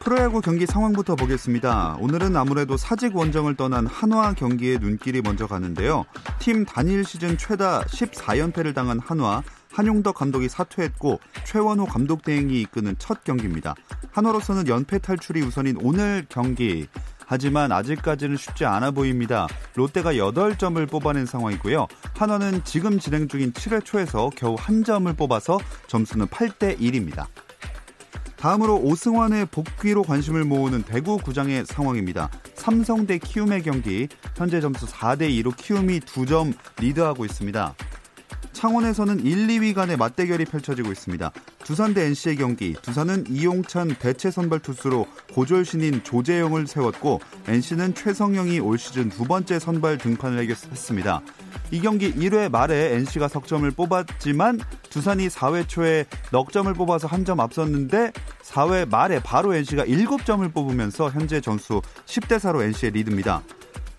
프로야구 경기 상황부터 보겠습니다. 오늘은 아무래도 사직 원정을 떠난 한화 경기에 눈길이 먼저 가는데요. 팀 단일 시즌 최다 14연패를 당한 한화, 한용덕 감독이 사퇴했고 최원호 감독 대행이 이끄는 첫 경기입니다. 한화로서는 연패 탈출이 우선인 오늘 경기. 하지만 아직까지는 쉽지 않아 보입니다. 롯데가 8점을 뽑아낸 상황이고요. 한화는 지금 진행 중인 7회 초에서 겨우 1점을 뽑아서 점수는 8-1입니다. 다음으로 오승환의 복귀로 관심을 모으는 대구 구장의 상황입니다. 삼성 대 키움의 경기, 현재 점수 4-2로 키움이 2점 리드하고 있습니다. 창원에서는 1, 2위 간의 맞대결이 펼쳐지고 있습니다. 두산 대 NC의 경기, 두산은 이용찬 대체 선발 투수로 고졸 신인 조재영을 세웠고 NC는 최성영이 올 시즌 2번째 선발 등판을 했습니다. 이 경기 1회 말에 NC가 석점을 뽑았지만 두산이 4회 초에 넉점을 뽑아서 1점 앞섰는데 4회 말에 바로 NC가 7점을 뽑으면서 현재 점수 10-4로 NC의 리드입니다.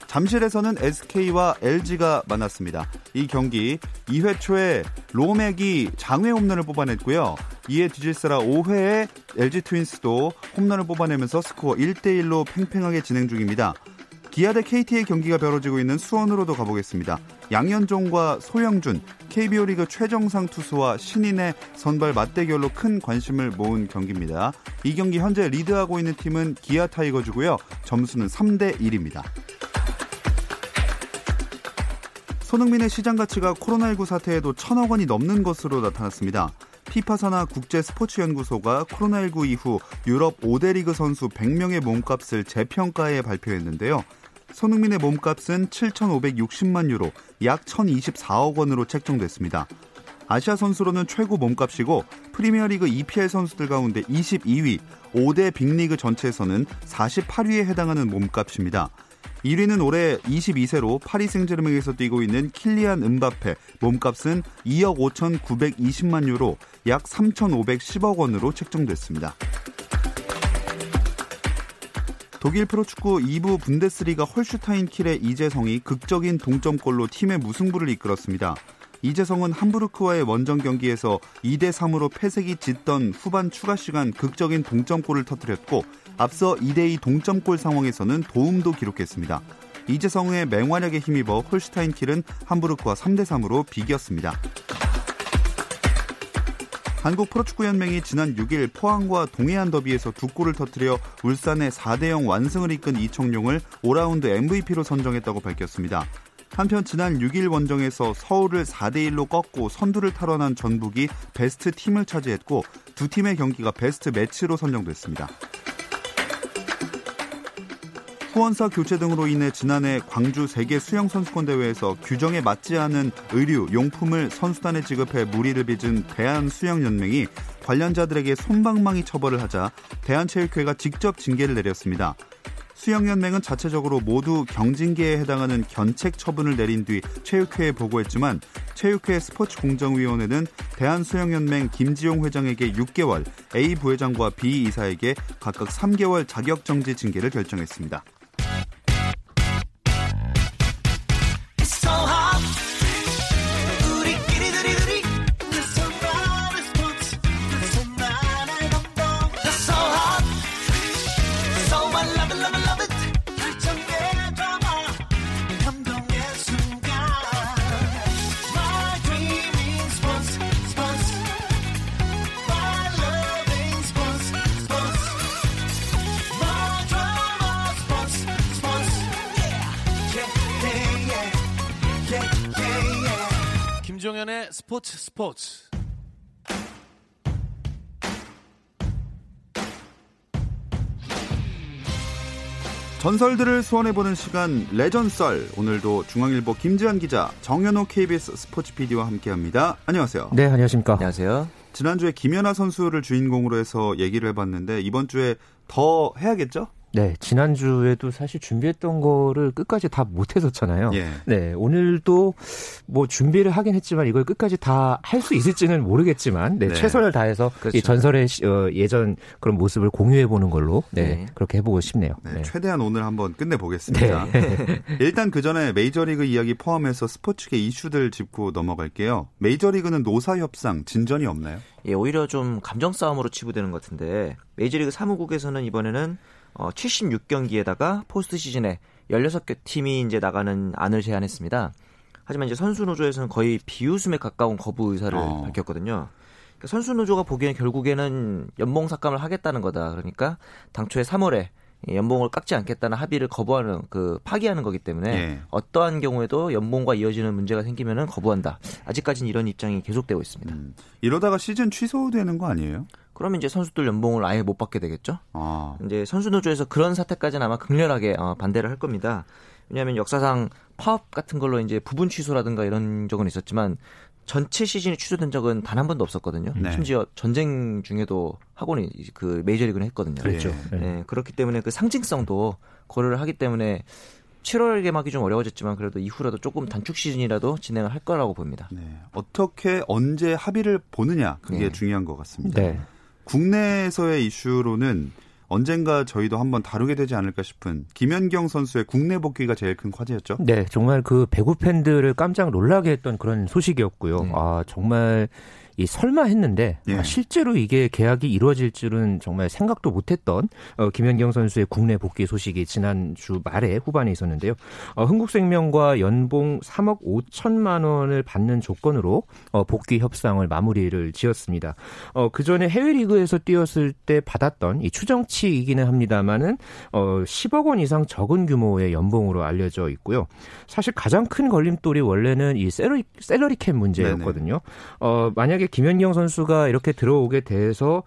잠실에서는 SK와 LG가 만났습니다. 이 경기 2회 초에 로맥이 장외 홈런을 뽑아냈고요. 이에 뒤질세라 5회에 LG 트윈스도 홈런을 뽑아내면서 스코어 1-1로 팽팽하게 진행 중입니다. 기아 대 KT의 경기가 벼뤄지고 있는 수원으로도 가보겠습니다. 양현종과 소영준, KBO 리그 최정상 투수와 신인의 선발 맞대결로 큰 관심을 모은 경기입니다. 이 경기 현재 리드하고 있는 팀은 기아 타이거즈고요. 점수는 3-1입니다. 손흥민의 시장 가치가 코로나19 사태에도 1,000억 원이 넘는 것으로 나타났습니다. 피파산하 국제스포츠연구소가 코로나19 이후 유럽 5대 리그 선수 100명의 몸값을 재평가해 발표했는데요. 손흥민의 몸값은 7,560만 유로, 약 1,024억 원으로 책정됐습니다. 아시아 선수로는 최고 몸값이고 프리미어리그 EPL 선수들 가운데 22위, 5대 빅리그 전체에서는 48위에 해당하는 몸값입니다. 1위는 올해 22세로 파리 생제르맹에서 뛰고 있는 킬리안 음바페, 몸값은 2억 5,920만 유로, 약 3,510억 원으로 책정됐습니다. 독일 프로축구 2부 분데스리가 홀슈타인 킬의 이재성이 극적인 동점골로 팀의 무승부를 이끌었습니다. 이재성은 함부르크와의 원정 경기에서 2-3으로 패색이 짙던 후반 추가 시간 극적인 동점골을 터뜨렸고 앞서 2-2 동점골 상황에서는 도움도 기록했습니다. 이재성의 맹활약에 힘입어 홀슈타인 킬은 함부르크와 3-3으로 비겼습니다. 한국 프로축구연맹이 지난 6일 포항과 동해안 더비에서 2골을 터뜨려 울산의 4-0 완승을 이끈 이청용을 5라운드 MVP로 선정했다고 밝혔습니다. 한편 지난 6일 원정에서 서울을 4-1로 꺾고 선두를 탈환한 전북이 베스트 팀을 차지했고 두 팀의 경기가 베스트 매치로 선정됐습니다. 후원사 교체 등으로 인해 지난해 광주 세계 수영 선수권 대회에서 규정에 맞지 않은 의류, 용품을 선수단에 지급해 물의를 빚은 대한수영연맹이 관련자들에게 솜방망이 처벌을 하자 대한체육회가 직접 징계를 내렸습니다. 수영연맹은 자체적으로 모두 경징계에 해당하는 견책 처분을 내린 뒤 체육회에 보고했지만 체육회 스포츠공정위원회는 대한수영연맹 김지용 회장에게 6개월, A 부회장과 B 이사에게 각각 3개월 자격정지 징계를 결정했습니다. 김종현의 스포츠. 전설들을 소환해보는 시간 레전썰, 오늘도 중앙일보 김지한 기자, 정현호 KBS 스포츠 PD와 함께합니다. 안녕하세요. 네, 안녕하십니까. 안녕하세요. 지난주에 김연아 선수를 주인공으로 해서 얘기를 해봤는데 이번 주에 더 해야겠죠? 네, 지난주에도 사실 준비했던 거를 끝까지 다 못했었잖아요. 예. 네, 오늘도 뭐 준비를 하긴 했지만 이걸 끝까지 다 할 수 있을지는 모르겠지만, 네, 네. 최선을 다해서 그렇죠. 이 전설의 예전 그런 모습을 공유해보는 걸로, 네, 네. 그렇게 해보고 싶네요. 네, 네. 최대한 오늘 한번 끝내보겠습니다. 네. 일단 그 전에 메이저리그 이야기 포함해서 스포츠계 이슈들 짚고 넘어갈게요. 메이저리그는 노사 협상 진전이 없나요? 예, 오히려 좀 감정 싸움으로 치부되는 것 같은데, 메이저리그 사무국에서는 이번에는 76경기에다가 포스트 시즌에 16개 팀이 이제 나가는 안을 제안했습니다. 하지만 이제 선수 노조에서는 거의 비웃음에 가까운 거부 의사를 밝혔거든요. 그러니까 선수 노조가 보기에는 결국에는 연봉 삭감을 하겠다는 거다. 그러니까 당초에 3월에 연봉을 깎지 않겠다는 합의를 거부하는, 그 파기하는 거기 때문에 네. 어떠한 경우에도 연봉과 이어지는 문제가 생기면은 거부한다. 아직까지는 이런 입장이 계속되고 있습니다. 이러다가 시즌 취소되는 거 아니에요? 그러면 이제 선수들 연봉을 아예 못 받게 되겠죠. 이제 선수 노조에서 그런 사태까지는 아마 극렬하게 반대를 할 겁니다. 왜냐하면 역사상 파업 같은 걸로 이제 부분 취소라든가 이런 적은 있었지만 전체 시즌이 취소된 적은 단 한 번도 없었거든요. 네. 심지어 전쟁 중에도 하고는 그 메이저리그는 했거든요. 그렇죠. 네. 네. 그렇기 때문에 그 상징성도 고려를 하기 때문에 7월 개막이 좀 어려워졌지만 그래도 이후라도 조금 단축 시즌이라도 진행을 할 거라고 봅니다. 네. 어떻게 언제 합의를 보느냐 그게 네. 중요한 것 같습니다. 네. 국내에서의 이슈로는 언젠가 저희도 한번 다루게 되지 않을까 싶은 김연경 선수의 국내 복귀가 제일 큰 화제였죠. 네, 정말 그 배구 팬들을 깜짝 놀라게 했던 그런 소식이었고요. 네. 아, 정말 이 설마 했는데 네. 실제로 이게 계약이 이루어질 줄은 정말 생각도 못했던 김연경 선수의 국내 복귀 소식이 지난주 말에 후반에 있었는데요. 흥국생명과 연봉 3억 5천만 원을 받는 조건으로 복귀 협상을 마무리를 지었습니다. 그전에 해외리그에서 뛰었을 때 받았던 이 추정치이기는 합니다만은 10억 원 이상 적은 규모의 연봉으로 알려져 있고요. 사실 가장 큰 걸림돌이 원래는 이 셀러리캡 문제였거든요. 만약에 김연경 선수가 이렇게 들어오게 돼서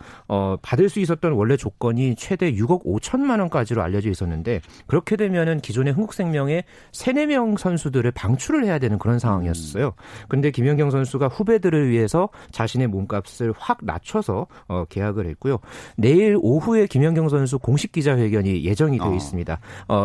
받을 수 있었던 원래 조건이 최대 6억 5천만 원까지로 알려져 있었는데 그렇게 되면은 기존의 흥국생명의 3, 4명 선수들을 방출을 해야 되는 그런 상황이었어요. 그런데 김연경 선수가 후배들을 위해서 자신의 몸값을 확 낮춰서 계약을 했고요. 내일 오후에 김연경 선수 공식 기자회견이 예정이 되어 있습니다.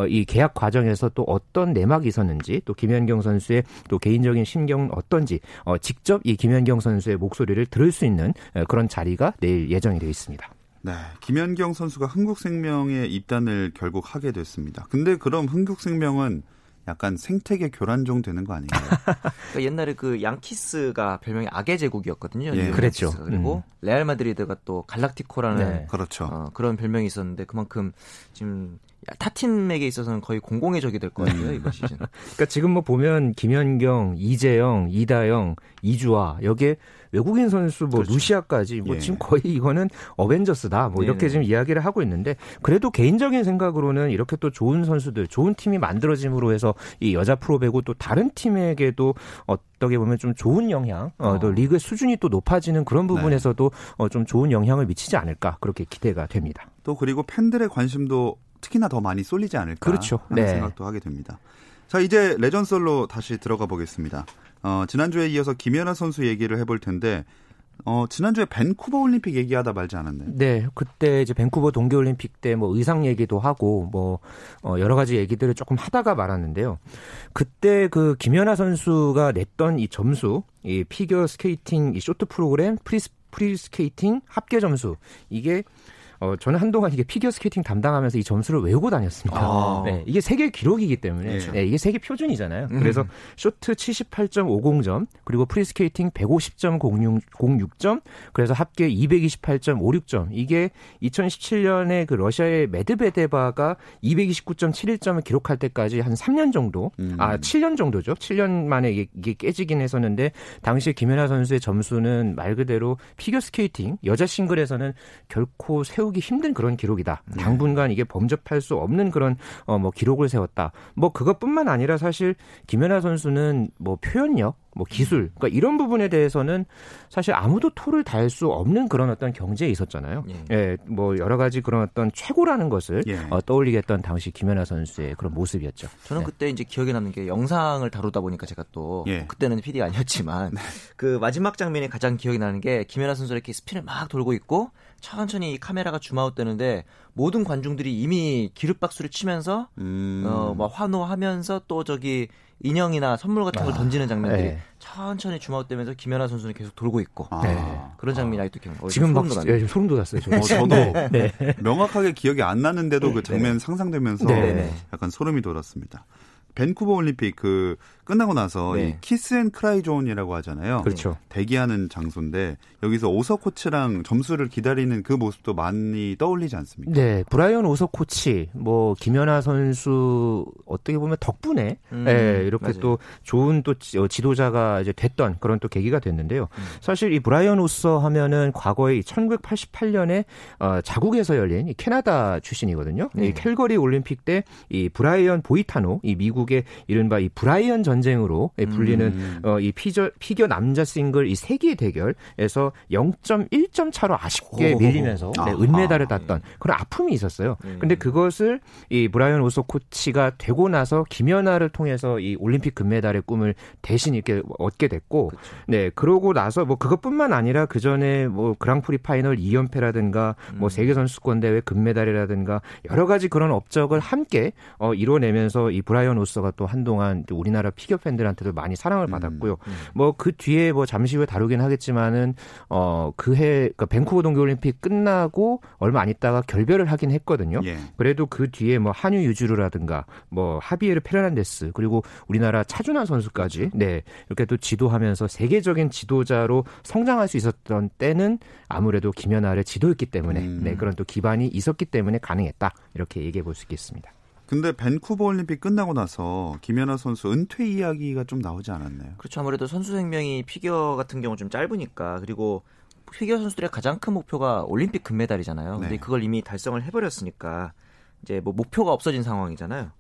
이 계약 과정에서 또 어떤 내막이 있었는지 또 김연경 선수의 또 개인적인 심경은 어떤지 직접 이 김연경 선수의 목소리 소리를 들을 수 있는 그런 자리가 내일 예정이 되어 있습니다. 네, 김연경 선수가 흥국생명에 입단을 결국 하게 됐습니다. 근데 그럼 흥국생명은 약간 생태계 교란종 되는 거 아닌가요? 그러니까 옛날에 그 양키스가 별명이 악의 제국이었거든요. 예. 그랬죠. 그리고 레알 마드리드가 또 갈락티코라는 네. 그렇죠. 그런 별명이 있었는데 그만큼 지금 타 팀에게 있어서는 거의 공공의 적이 될 것 같아요, 이번 시즌. 그러니까 지금 뭐 보면 김연경, 이재영, 이다영, 이주아 여기에 외국인 선수 뭐 그렇죠. 루시아까지 뭐 예. 지금 거의 이거는 어벤져스다 뭐 이렇게 네네. 지금 이야기를 하고 있는데 그래도 개인적인 생각으로는 이렇게 또 좋은 선수들, 좋은 팀이 만들어짐으로 해서 이 여자 프로배구 또 다른 팀에게도 어떻게 보면 좀 좋은 영향, 또 리그 수준이 또 높아지는 그런 부분에서도 네. 좀 좋은 영향을 미치지 않을까 그렇게 기대가 됩니다. 또 그리고 팬들의 관심도 특히나 더 많이 쏠리지 않을까 그렇죠. 하는 네. 생각도 하게 됩니다. 자, 이제 레전설로 다시 들어가 보겠습니다. 지난주에 이어서 김연아 선수 얘기를 해볼 텐데 지난주에 밴쿠버 올림픽 얘기하다 말지 않았나요? 네, 그때 이제 밴쿠버 동계올림픽 때 뭐 의상 얘기도 하고 뭐 여러 가지 얘기들을 조금 하다가 말았는데요. 그때 그 김연아 선수가 냈던 이 점수, 이 피겨 스케이팅 이 쇼트 프로그램 프리스케이팅 합계 점수 이게 저는 한동안 이게 피겨 스케이팅 담당하면서 이 점수를 외우고 다녔습니다. 네, 이게 세계 기록이기 때문에 네, 이게 세계 표준이잖아요. 그래서 쇼트 78.50점 그리고 프리스케이팅 150.06점 그래서 합계 228.56점 이게 2017년에 그 러시아의 메드베데바가 229.71점을 기록할 때까지 한 3년 정도 7년 정도죠. 7년 만에 이게 깨지긴 했었는데 당시 김연아 선수의 점수는 말 그대로 피겨 스케이팅 여자 싱글에서는 결코 세우기 세우기 힘든 그런 기록이다. 당분간 이게 범접할 수 없는 그런 기록을 세웠다. 뭐 그것뿐만 아니라 사실 김연아 선수는 뭐 표현력, 뭐 기술, 그러니까 이런 부분에 대해서는 사실 아무도 토를 달 수 없는 그런 어떤 경지에 있었잖아요. 예, 뭐 여러 가지 그런 어떤 최고라는 것을 떠올리게 했던 당시 김연아 선수의 그런 모습이었죠. 저는 그때 이제 기억에 남는 게 영상을 다루다 보니까 제가 또 그때는 PD가 아니었지만 그 마지막 장면이 가장 기억이 나는 게 김연아 선수가 이렇게 스핀을 막 돌고 있고 천천히 카메라가 줌아웃되는데 모든 관중들이 이미 기립박수를 치면서 막 환호하면서 또 저기 인형이나 선물 같은 걸 던지는 장면들이 천천히 줌아웃되면서 김연아 선수는 계속 돌고 있고 그런 장면이 아직도 기억나요. 지금 막 소름 돋았어요. 저도 명확하게 기억이 안 나는데도 그 장면 상상되면서 약간 소름이 돋았습니다. 밴쿠버 올림픽 그 끝나고 나서 이 키스앤크라이존이라고 하잖아요. 그렇죠. 대기하는 장소인데 여기서 오서 코치랑 점수를 기다리는 그 모습도 많이 떠올리지 않습니까? 네, 브라이언 오서 코치, 뭐 김연아 선수 어떻게 보면 덕분에 이렇게 맞아요. 또 좋은 또 지도자가 이제 됐던 그런 또 계기가 됐는데요. 사실 이 브라이언 오서 하면은 과거에 1988년에 자국에서 열린 이 캐나다 출신이거든요. 이 캘거리 올림픽 때 이 브라이언 보이타노, 이 미국의 이른바 이 브라이언 전쟁으로 불리는 이 피겨 남자 싱글 이 세기의 대결에서 0.1점 차로 아쉽게 밀리면서 은메달을 땄던 그런 아픔이 있었어요. 그런데 그것을 이 브라이언 오소 코치가 되고 나서 김연아를 통해서 이 올림픽 금메달의 꿈을 대신 이렇게 얻게 됐고, 그쵸. 네 그러고 나서 뭐 그것뿐만 아니라 그 전에 뭐 그랑프리 파이널 2연패라든가 뭐 세계 선수권 대회 금메달이라든가 여러 가지 그런 업적을 함께 이뤄내면서 이 브라이언 오서가 또 한동안 우리나라 피겨 팬들한테도 많이 사랑을 받았고요. 뭐 그 뒤에 뭐 잠시 후에 다루긴 하겠지만은 그해 그러니까 밴쿠버 동계올림픽 끝나고 얼마 안 있다가 결별을 하긴 했거든요. 그래도 그 뒤에 뭐 한유 유주르라든가 뭐 하비에르 페르난데스 그리고 우리나라 차준환 선수까지 이렇게 또 지도하면서 세계적인 지도자로 성장할 수 있었던 때는 아무래도 김연아를 지도했기 때문에 그런 또 기반이 있었기 때문에 가능했다 이렇게 얘기해 볼 수 있겠습니다. 근데 밴쿠버 올림픽 끝나고 나서 김연아 선수 은퇴 이야기가 좀 나오지 않았나요? 그렇죠. 아무래도 선수 생명이 피겨 같은 경우 좀 짧으니까 그리고 피겨 선수들의 가장 큰 목표가 올림픽 금메달이잖아요. 근데 그걸 이미 달성을 해버렸으니까 이제 뭐 목표가 없어진 상황이잖아요.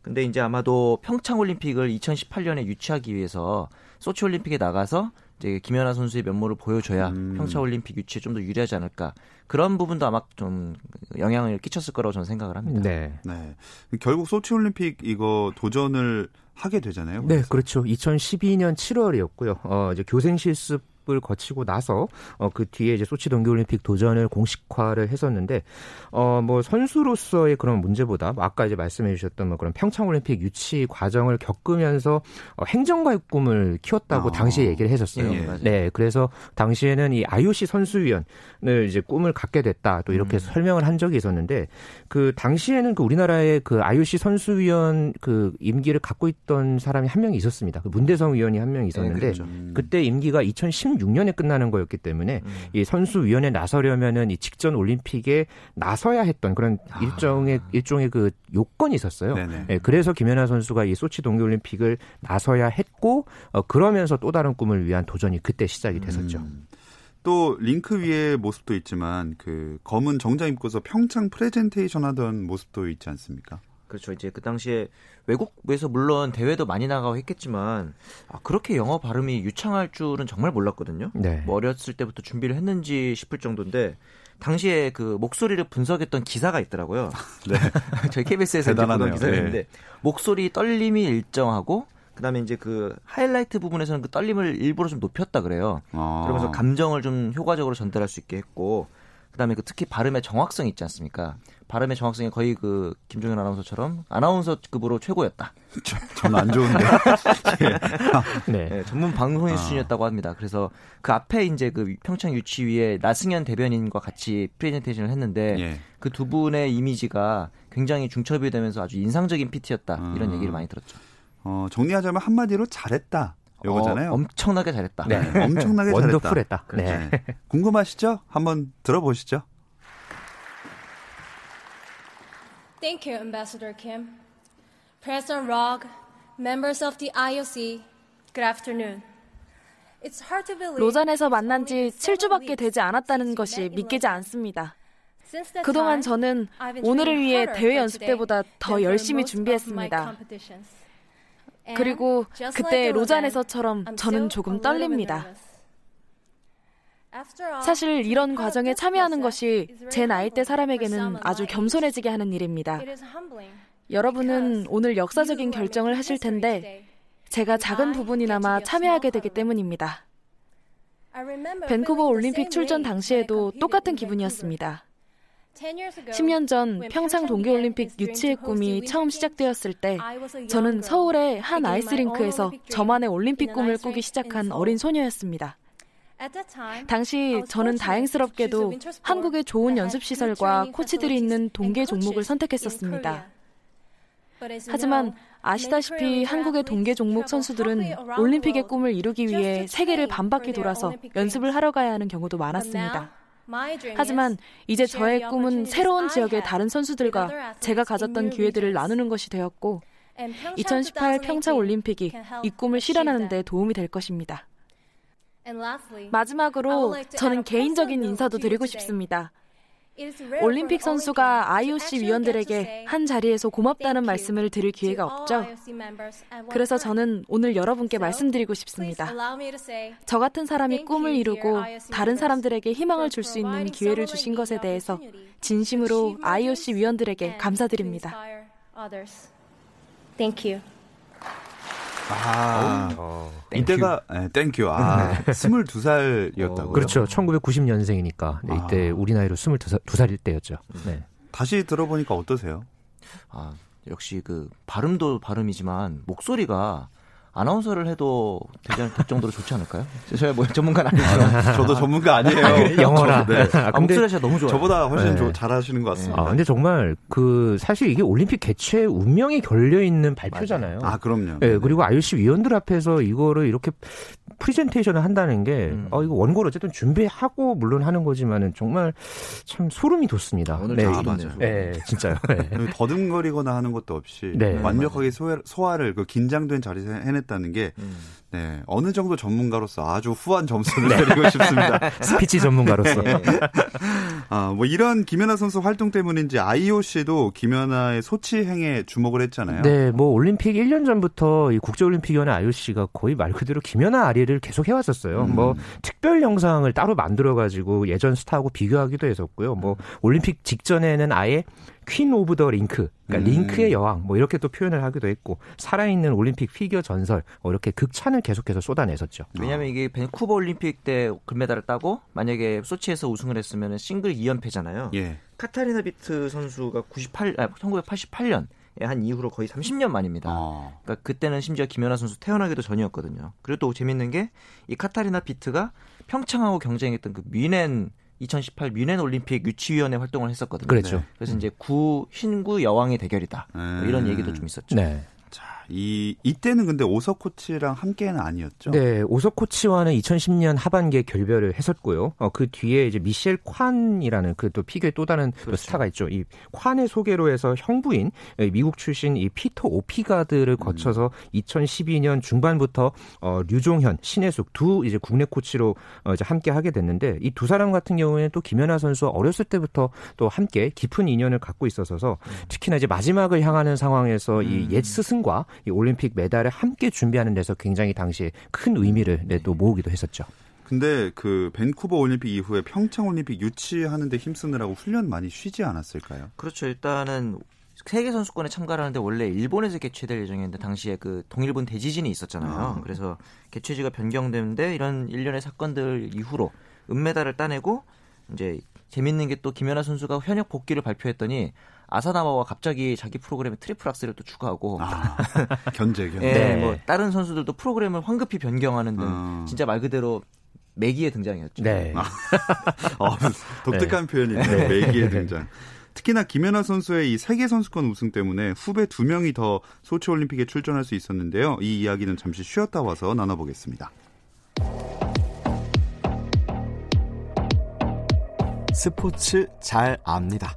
근데 이제 아마도 평창 올림픽을 2018년에 유치하기 위해서 소치 올림픽에 나가서 이제 김연아 선수의 면모를 보여줘야 평창 올림픽 유치에 좀 더 유리하지 않을까 그런 부분도 아마 좀 영향을 끼쳤을 거라고 저는 생각을 합니다. 네. 결국 소치 올림픽 이거 도전을 하게 되잖아요. 그래서. 네, 그렇죠. 2012년 7월이었고요. 이제 교생 실습 을 거치고 나서 그 뒤에 이제 소치 동계올림픽 도전을 공식화를 했었는데 뭐 선수로서의 그런 문제보다 아까 이제 말씀해주셨던 뭐 그런 평창올림픽 유치 과정을 겪으면서 행정가의 꿈을 키웠다고 당시에 얘기를 했었어요. 네, 그래서 당시에는 이 IOC 선수위원을 이제 꿈을 갖게 됐다 또 이렇게 설명을 한 적이 있었는데 그 당시에는 그 우리나라의 그 IOC 선수위원 그 임기를 갖고 있던 사람이 한 명이 있었습니다. 그 문대성 위원이 한 명 있었는데 그렇죠. 그때 임기가 2016년에 끝나는 거였기 때문에 이 선수위원회에 나서려면은 이 직전 올림픽에 나서야 했던 그런 일종의 그 요건이 있었어요. 네, 그래서 김연아 선수가 이 소치 동계올림픽을 나서야 했고 그러면서 또 다른 꿈을 위한 도전이 그때 시작이 됐었죠. 또 링크 위의 모습도 있지만 그 검은 정장 입고서 평창 프레젠테이션 하던 모습도 있지 않습니까? 그렇죠. 이제 그 당시에 외국에서 물론 대회도 많이 나가고 했겠지만 그렇게 영어 발음이 유창할 줄은 정말 몰랐거든요. 뭐 어렸을 때부터 준비를 했는지 싶을 정도인데 당시에 그 목소리를 분석했던 기사가 있더라고요. 저희 KBS에서 보던 기사였는데 목소리 떨림이 일정하고 그다음에 이제 그 하이라이트 부분에서는 그 떨림을 일부러 좀 높였다 그래요. 그러면서 감정을 좀 효과적으로 전달할 수 있게 했고 그다음에 그 특히 발음의 정확성 있지 않습니까? 발음의 정확성이 거의 그 김종현 아나운서처럼 아나운서급으로 최고였다. 저는 안 좋은데. 전문 방송인 수준이었다고 합니다. 그래서 그 앞에 이제 그 평창 유치위에 나승현 대변인과 같이 프레젠테이션을 했는데 그 두 분의 이미지가 굉장히 중첩이 되면서 아주 인상적인 PT였다. 이런 얘기를 많이 들었죠. 정리하자면 한마디로 잘했다. 요거잖아요. 엄청나게 잘했다. 엄청나게 잘했다. 원더풀했다. 궁금하시죠? 한번 들어보시죠. Thank you, Ambassador Kim. President Rogge, members of the IOC, good afternoon. 로잔에서 만난 지 7주밖에 되지 않았다는 것이 믿기지 않습니다. 그동안 저는 오늘을 위해 대회 연습 때보다 더 열심히 준비했습니다. 그리고 그때 로잔에서처럼 저는 조금 떨립니다. 사실 이런 과정에 참여하는 것이 제 나이대 사람에게는 아주 겸손해지게 하는 일입니다. 여러분은 오늘 역사적인 결정을 하실 텐데 제가 작은 부분이나마 참여하게 되기 때문입니다. 밴쿠버 올림픽 출전 당시에도 똑같은 기분이었습니다. 10년 전 평창 동계올림픽 유치의 꿈이 처음 시작되었을 때 저는 서울의 한 아이스링크에서 저만의 올림픽 꿈을 꾸기 시작한 어린 소녀였습니다. 당시 저는 다행스럽게도 한국의 좋은 연습시설과 코치들이 있는 동계 종목을 선택했었습니다. 하지만 아시다시피 한국의 동계 종목 선수들은 올림픽의 꿈을 이루기 위해 세계를 반바퀴 돌아서 연습을 하러 가야 하는 경우도 많았습니다. 하지만 이제 저의 꿈은 새로운 지역의 다른 선수들과 제가 가졌던 기회들을 나누는 것이 되었고 2018 평창 올림픽이 이 꿈을 실현하는 데 도움이 될 것입니다. 마지막으로 저는 개인적인 인사도 드리고 싶습니다. 올림픽 선수가 IOC 위원들에게 한 자리에서 고맙다는 말씀을 드릴 기회가 없죠. 그래서 저는 오늘 여러분께 말씀드리고 싶습니다. 저 같은 사람이 꿈을 이루고 다른 사람들에게 희망을 줄 수 있는 기회를 주신 것에 대해서 진심으로 IOC 위원들에게 감사드립니다. Thank you. 이때가 땡큐. 22살이었다고요? 그렇죠. 1990년생이니까 네, 이때 우리 나이로 22살일 때였죠. 네. 다시 들어보니까 어떠세요? 역시 그 발음도 발음이지만 목소리가 아나운서를 해도 될 정도로 좋지 않을까요? 제가 뭐 전문가는 아니죠. 저도 전문가 아니에요. 영어라. 네. 목소리가 진짜 너무 좋아요. 저보다 훨씬 네. 잘하시는 것 같습니다. 근데 정말 사실 이게 올림픽 개최 운명이 걸려 있는 발표잖아요. 맞아요. 그럼요. 네, 그리고 IOC 위원들 앞에서 이거를 이렇게 프레젠테이션을 한다는 게 이거 원고를 어쨌든 준비하고 물론 하는 거지만은 정말 참 소름이 돋습니다. 오늘 맞아요. 네, 진짜요. 네. 더듬거리거나 하는 것도 없이 네. 완벽하게 소화를 그 긴장된 자리에서 했다는 게 네, 어느 정도 전문가로서 아주 후한 점수를 드리고 싶습니다. 스피치 전문가로서. 뭐 이런 김연아 선수 활동 때문인지 IOC도 김연아의 소치행에 주목을 했잖아요. 네, 뭐 올림픽 1년 전부터 이 국제올림픽위원회 IOC가 거의 말 그대로 김연아 아리를 계속 해왔었어요. 뭐 특별 영상을 따로 만들어가지고 예전 스타하고 비교하기도 했었고요. 뭐 올림픽 직전에는 아예 퀸 오브 더 링크, 그러니까 링크의 여왕, 뭐 이렇게 또 표현을 하기도 했고 살아있는 올림픽 피겨 전설, 이렇게 극찬을 계속해서 쏟아냈었죠. 왜냐하면 이게 밴쿠버 올림픽 때 금메달을 따고 만약에 소치에서 우승을 했으면 싱글 2연패잖아요. 예. 카타리나 비트 선수가 1988년 한 이후로 거의 30년 만입니다. 그러니까 그때는 심지어 김연아 선수 태어나기도 전이었거든요. 그리고 또 재밌는 게 이 카타리나 비트가 평창하고 경쟁했던 그 뮌헨 2018 뮌헨 올림픽 유치위원회 활동을 했었거든요. 그렇죠. 그래서 이제 신구 여왕의 대결이다. 이런 얘기도 좀 있었죠. 네. 자, 이때는 근데 오석 코치랑 함께는 아니었죠? 네, 오석 코치와는 2010년 하반기에 결별을 했었고요. 그 뒤에 이제 미셸 콴이라는 또 피겨의 또 다른 그렇죠. 스타가 있죠. 이 콴의 소개로 해서 형부인 미국 출신 이 피터 오피가드를 거쳐서 2012년 중반부터 류종현, 신혜숙 두 이제 국내 코치로 이제 함께 하게 됐는데 이 두 사람 같은 경우에는 또 김연아 선수와 어렸을 때부터 또 함께 깊은 인연을 갖고 있어서 특히나 이제 마지막을 향하는 상황에서 이 옛 스승과 이 올림픽 메달을 함께 준비하는 데서 굉장히 당시에 큰 의미를 또 모으기도 했었죠. 근데 그 밴쿠버 올림픽 이후에 평창 올림픽 유치하는 데 힘쓰느라고 훈련 많이 쉬지 않았을까요? 그렇죠. 일단은 세계 선수권에 참가를 하는데 원래 일본에서 개최될 예정이었는데 당시에 그 동일본 대지진이 있었잖아요. 그래서 개최지가 변경되는데 이런 일련의 사건들 이후로 은메달을 따내고 이제 재밌는 게 또 김연아 선수가 현역 복귀를 발표했더니 아사나와와 갑자기 자기 프로그램에 트리플 악셀을 또 추가하고 견제. 네, 뭐 다른 선수들도 프로그램을 황급히 변경하는 등 진짜 말 그대로 매기의 등장이었죠. 네. 독특한 표현이네요. 네. 매기의 등장. 특히나 김연아 선수의 이 세계 선수권 우승 때문에 후배 2명이 더 소치 올림픽에 출전할 수 있었는데요. 이 이야기는 잠시 쉬었다 와서 나눠보겠습니다. 스포츠 잘 압니다.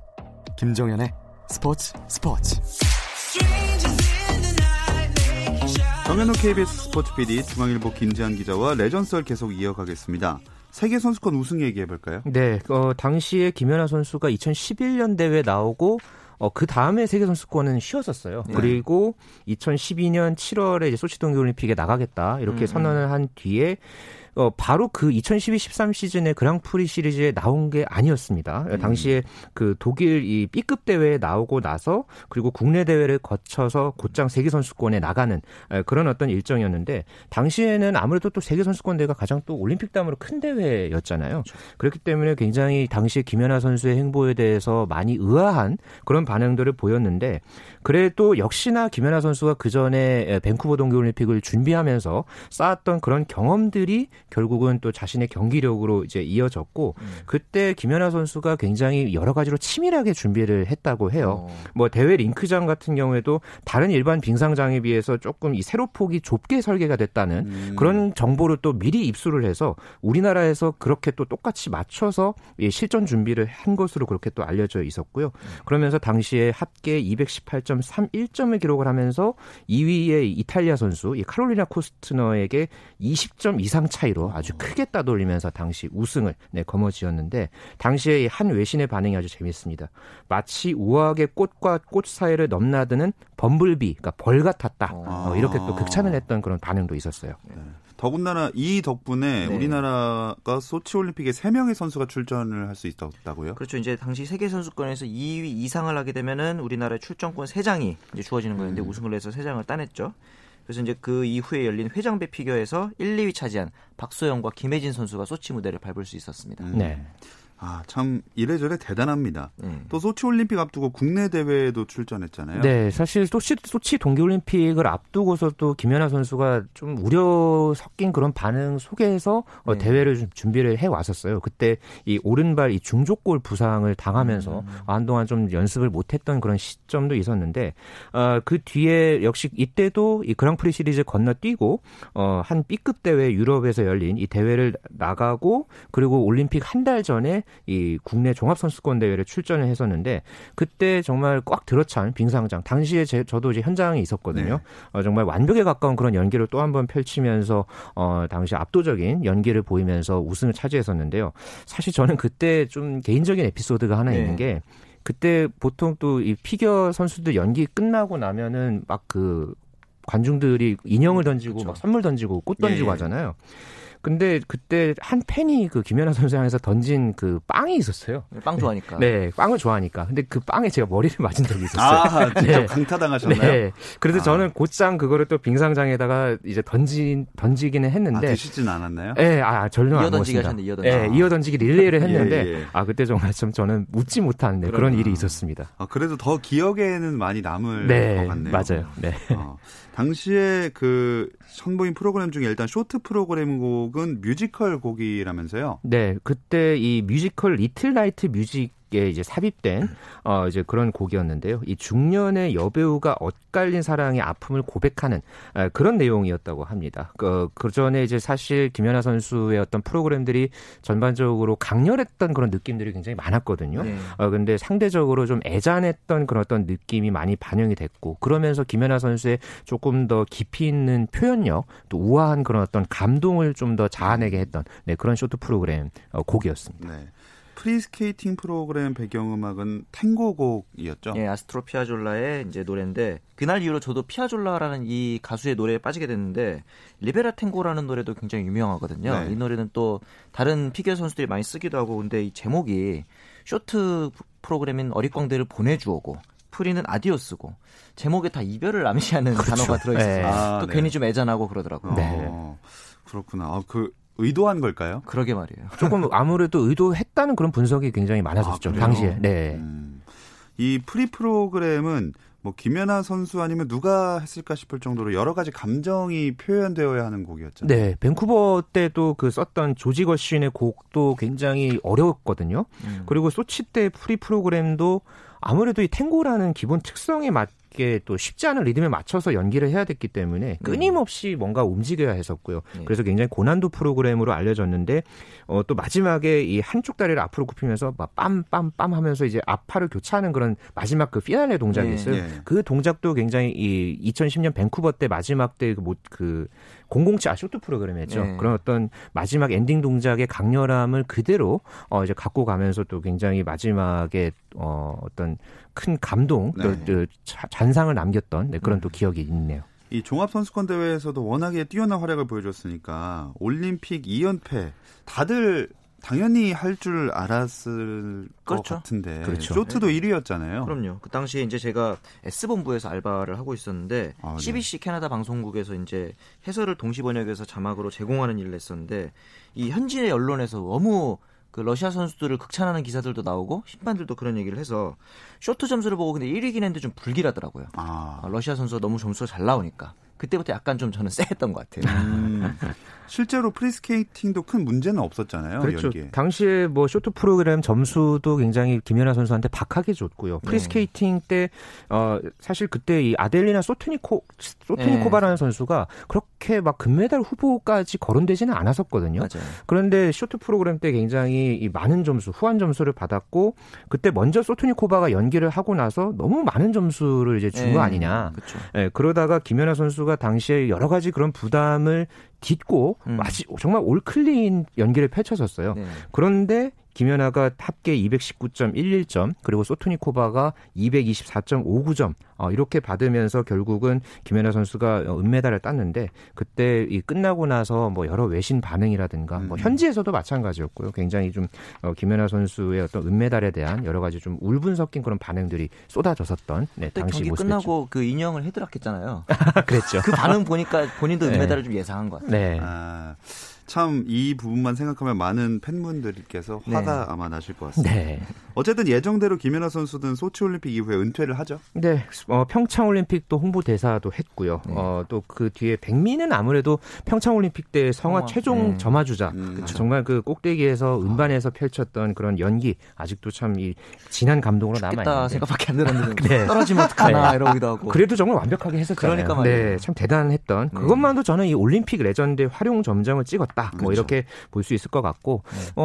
김정현의 스포츠. 정현호 KBS 스포츠 PD, 중앙일보 김재한 기자와 레전썰 계속 이어가겠습니다. 세계선수권 우승 얘기해볼까요? 네. 당시에 김연아 선수가 2011년 대회 나오고 그 다음에 세계선수권은 쉬었었어요. 네. 그리고 2012년 7월에 이제 소치 동계올림픽에 나가겠다 이렇게 선언을 한 뒤에 바로 그 2012-13 시즌에 그랑프리 시리즈에 나온 게 아니었습니다. 당시에 그 독일 이 B급 대회에 나오고 나서 그리고 국내 대회를 거쳐서 곧장 세계선수권에 나가는 그런 어떤 일정이었는데 당시에는 아무래도 또 세계선수권 대회가 가장 또 올림픽 다음으로 큰 대회였잖아요. 그렇죠. 그렇기 때문에 굉장히 당시 김연아 선수의 행보에 대해서 많이 의아한 그런 반응들을 보였는데 그래도 역시나 김연아 선수가 그 전에 밴쿠버 동계올림픽을 준비하면서 쌓았던 그런 경험들이 결국은 또 자신의 경기력으로 이제 이어졌고 그때 김연아 선수가 굉장히 여러 가지로 치밀하게 준비를 했다고 해요. 뭐 대회 링크장 같은 경우에도 다른 일반 빙상장에 비해서 조금 이 세로폭이 좁게 설계가 됐다는 그런 정보를 또 미리 입수를 해서 우리나라에서 그렇게 또 똑같이 맞춰서 실전 준비를 한 것으로 그렇게 또 알려져 있었고요. 그러면서 당시에 합계 218.31점을 기록을 하면서 2위의 이탈리아 선수 이 카롤리나 코스트너에게 20점 이상 차이로 아주 크게 따돌리면서 당시 우승을 거머쥐었는데 당시에 한 외신의 반응이 아주 재밌습니다. 마치 우아하게 꽃과 꽃 사이를 넘나드는 범블비, 그러니까 벌 같았다. 이렇게 또 극찬을 했던 그런 반응도 있었어요. 네. 더군다나 이 덕분에 네. 우리나라가 소치올림픽에 3명의 선수가 출전을 할 수 있었다고요? 그렇죠. 이제 당시 세계선수권에서 2위 이상을 하게 되면은 우리나라의 출전권 3장이 이제 주어지는 거였는데 우승을 해서 3장을 따냈죠. 그래서 이제 그 이후에 열린 회장배 피겨에서 1, 2위 차지한 박소영과 김혜진 선수가 소치 무대를 밟을 수 있었습니다. 네. 아, 참 이래저래 대단합니다. 또 소치올림픽 앞두고 국내 대회에도 출전했잖아요. 네. 사실 소치 동계올림픽을 앞두고서도 김연아 선수가 좀 우려 섞인 그런 반응 속에서 대회를 좀 준비를 해왔었어요. 그때 이 오른발 이 중족골 부상을 당하면서 한동안 좀 연습을 못했던 그런 시점도 있었는데 그 뒤에 역시 이때도 이 그랑프리 시리즈 건너뛰고 한 B급 대회 유럽에서 열린 이 대회를 나가고 그리고 올림픽 한 달 전에 이 국내 종합선수권 대회를 출전을 했었는데 그때 정말 꽉 들어찬 빙상장 당시에 저도 이제 현장에 있었거든요. 네. 정말 완벽에 가까운 그런 연기를 또 한 번 펼치면서 당시 압도적인 연기를 보이면서 우승을 차지했었는데요. 사실 저는 그때 좀 개인적인 에피소드가 하나 있는 게 그때 보통 또 이 피겨 선수들 연기 끝나고 나면은 막 그 관중들이 인형을 던지고 그렇죠. 막 선물 던지고 꽃 던지고 하잖아요. 근데 그때 한 팬이 그 김연아 선수 향해서 던진 그 빵이 있었어요. 빵 좋아하니까. 네, 빵을 좋아하니까. 근데 그 빵에 제가 머리를 맞은 적이 있었어요. 아, 진짜 네. 강타당하셨나요? 네. 그래서 저는 곧장 그거를 또 빙상장에다가 이제 던지기는 했는데. 아, 드시진 않았나요? 네, 절대 안 먹었습니다. 이어 던지기 릴레이를 했는데, 그때 정말 좀 저는 웃지 못한 그런 일이 있었습니다. 아, 그래도 더 기억에는 많이 남을 것 같네요. 맞아요. 네. 당시에 그 선보인 프로그램 중에 일단 쇼트 프로그램 곡은 뮤지컬 곡이라면서요? 네, 그때 이 뮤지컬 리틀 라이트 뮤직 게 이제 삽입된 이제 그런 곡이었는데요. 이 중년의 여배우가 엇갈린 사랑의 아픔을 고백하는 그런 내용이었다고 합니다. 그 전에 이제 사실 김연아 선수의 어떤 프로그램들이 전반적으로 강렬했던 그런 느낌들이 굉장히 많았거든요. 근데 상대적으로 좀 애잔했던 그런 어떤 느낌이 많이 반영이 됐고 그러면서 김연아 선수의 조금 더 깊이 있는 표현력, 또 우아한 그런 어떤 감동을 좀 더 자아내게 했던 그런 쇼트 프로그램 곡이었습니다. 네. 프리스케이팅 프로그램 배경음악은 탱고곡이었죠? 네, 아스트로 피아졸라의 이제 노래인데 그날 이후로 저도 피아졸라라는 이 가수의 노래에 빠지게 됐는데 리베라 탱고라는 노래도 굉장히 유명하거든요. 네. 이 노래는 또 다른 피겨 선수들이 많이 쓰기도 하고 근데 이 제목이 쇼트 프로그램인 어릿광대를 보내주오고 프리는 아디오스고 제목에 다 이별을 암시하는 단어가 들어있어서 또 괜히 좀 애잔하고 그러더라고요. 그렇구나. 의도한 걸까요? 그러게 말이에요. 조금 아무래도 의도했다는 그런 분석이 굉장히 많았었죠. 당시에. 네. 이 프리 프로그램은 뭐 김연아 선수 아니면 누가 했을까 싶을 정도로 여러 가지 감정이 표현되어야 하는 곡이었잖아요. 네, 밴쿠버 때도 그 썼던 조지 거신의 곡도 굉장히 어려웠거든요. 그리고 소치 때 프리 프로그램도 아무래도 이 탱고라는 기본 특성에 맞 이게 또 쉽지 않은 리듬에 맞춰서 연기를 해야 됐기 때문에 끊임없이 뭔가 움직여야 했었고요. 그래서 굉장히 고난도 프로그램으로 알려졌는데 또 마지막에 이 한쪽 다리를 앞으로 굽히면서 막 빰빰빰 하면서 이제 앞팔을 교차하는 그런 마지막 그 피날레 동작이 있어요. 그 동작도 굉장히 이 2010년 밴쿠버 때 마지막 때 그 007 쇼트 프로그램이었죠. 그런 어떤 마지막 엔딩 동작의 강렬함을 그대로 이제 갖고 가면서 또 굉장히 마지막에 어떤 큰 감동, 또 잔상을 남겼던 그런 또 기억이 있네요. 이 종합선수권대회에서도 워낙에 뛰어난 활약을 보여줬으니까 올림픽 2연패 다들 당연히 할 줄 알았을 그렇죠. 것 같은데 그렇죠. 쇼트도 1위였잖아요. 그럼요. 그 당시에 이제 제가 S본부에서 알바를 하고 있었는데 CBC 캐나다 방송국에서 이제 해설을 동시 번역해서 자막으로 제공하는 일을 했었는데 이 현지의 언론에서 너무 그 러시아 선수들을 극찬하는 기사들도 나오고 심판들도 그런 얘기를 해서 쇼트 점수를 보고 근데 1위긴 했는데 좀 불길하더라고요. 러시아 선수가 너무 점수가 잘 나오니까. 그때부터 약간 좀 저는 쎄했던 것 같아요. 실제로 프리스케이팅도 큰 문제는 없었잖아요. 그렇죠. 여기에. 당시에 뭐 쇼트 프로그램 점수도 굉장히 김연아 선수한테 박하게 줬고요. 프리스케이팅 때 사실 그때 이 아델리나 소트니코바라는 선수가 그렇게 막 금메달 후보까지 거론되지는 않았었거든요. 맞아요. 그런데 쇼트 프로그램 때 굉장히 이 많은 점수, 후한 점수를 받았고 그때 먼저 소트니코바가 연기를 하고 나서 너무 많은 점수를 이제 준 거 아니냐. 그렇죠. 예, 그러다가 김연아 선수가 당시에 여러 가지 그런 부담을 딛고 정말 올클린 연기를 펼쳐졌어요. 네. 그런데 김연아가 합계 219.11점 그리고 소토니코바가 224.59점 이렇게 받으면서 결국은 김연아 선수가 은메달을 땄는데 그때 끝나고 나서 뭐 여러 외신 반응이라든가 뭐 현지에서도 마찬가지였고요. 굉장히 좀 김연아 선수의 어떤 은메달에 대한 여러 가지 좀 울분 섞인 그런 반응들이 쏟아졌었던 당시 경기 모습이었죠. 끝나고 그 인형을 해드락했잖아요. 그랬죠. 그 반응 보니까 본인도 은메달을 좀 예상한 것 같아요. 네. 참 이 부분만 생각하면 많은 팬분들께서 화가 아마 나실 것 같습니다. 네. 어쨌든 예정대로 김연아 선수는 소치올림픽 이후에 은퇴를 하죠. 네, 평창올림픽도 홍보대사도 했고요. 또 그 뒤에 백미는 아무래도 평창올림픽 때 성화 최종 점화주자. 정말 그 꼭대기에서 음반에서 펼쳤던 그런 연기 아직도 참 이 진한 감동으로 남아있는데. 생각밖에 안 들었는데 네. 떨어지면 어떡하나 이러기도 하고. 그래도 정말 완벽하게 했었잖아요. 그러니까 말이에요. 네, 참 대단했던. 그것만도 저는 이 올림픽 레전드의 활용 점정을 찍었다. 뭐 그렇죠. 이렇게 볼 수 있을 것 같고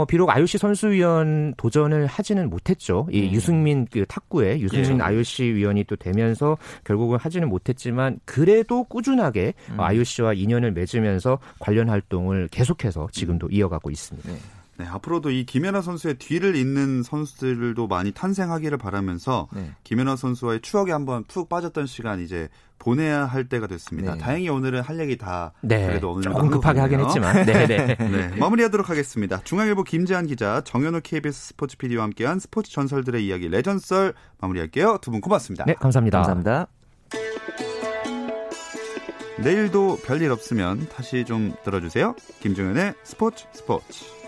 비록 IOC 선수위원 도전을 하지는 못했죠. 이 유승민 그 탁구에 유승민 IOC 위원이 또 되면서 결국은 하지는 못했지만 그래도 꾸준하게 IOC와 인연을 맺으면서 관련 활동을 계속해서 지금도 이어가고 있습니다. 네, 앞으로도 이 김연아 선수의 뒤를 잇는 선수들도 많이 탄생하기를 바라면서 김연아 선수와의 추억에 한번 푹 빠졌던 시간 이제 보내야 할 때가 됐습니다. 다행히 오늘은 할 얘기 다 그래도 어느 정도 급하게 하긴 했지만 마무리하도록 하겠습니다. 중앙일보 김재한 기자, 정현우 KBS 스포츠 PD와 함께한 스포츠 전설들의 이야기 레전썰 마무리할게요. 두 분 고맙습니다. 네, 감사합니다. 감사합니다. 내일도 별일 없으면 다시 좀 들어주세요. 김종현의 스포츠.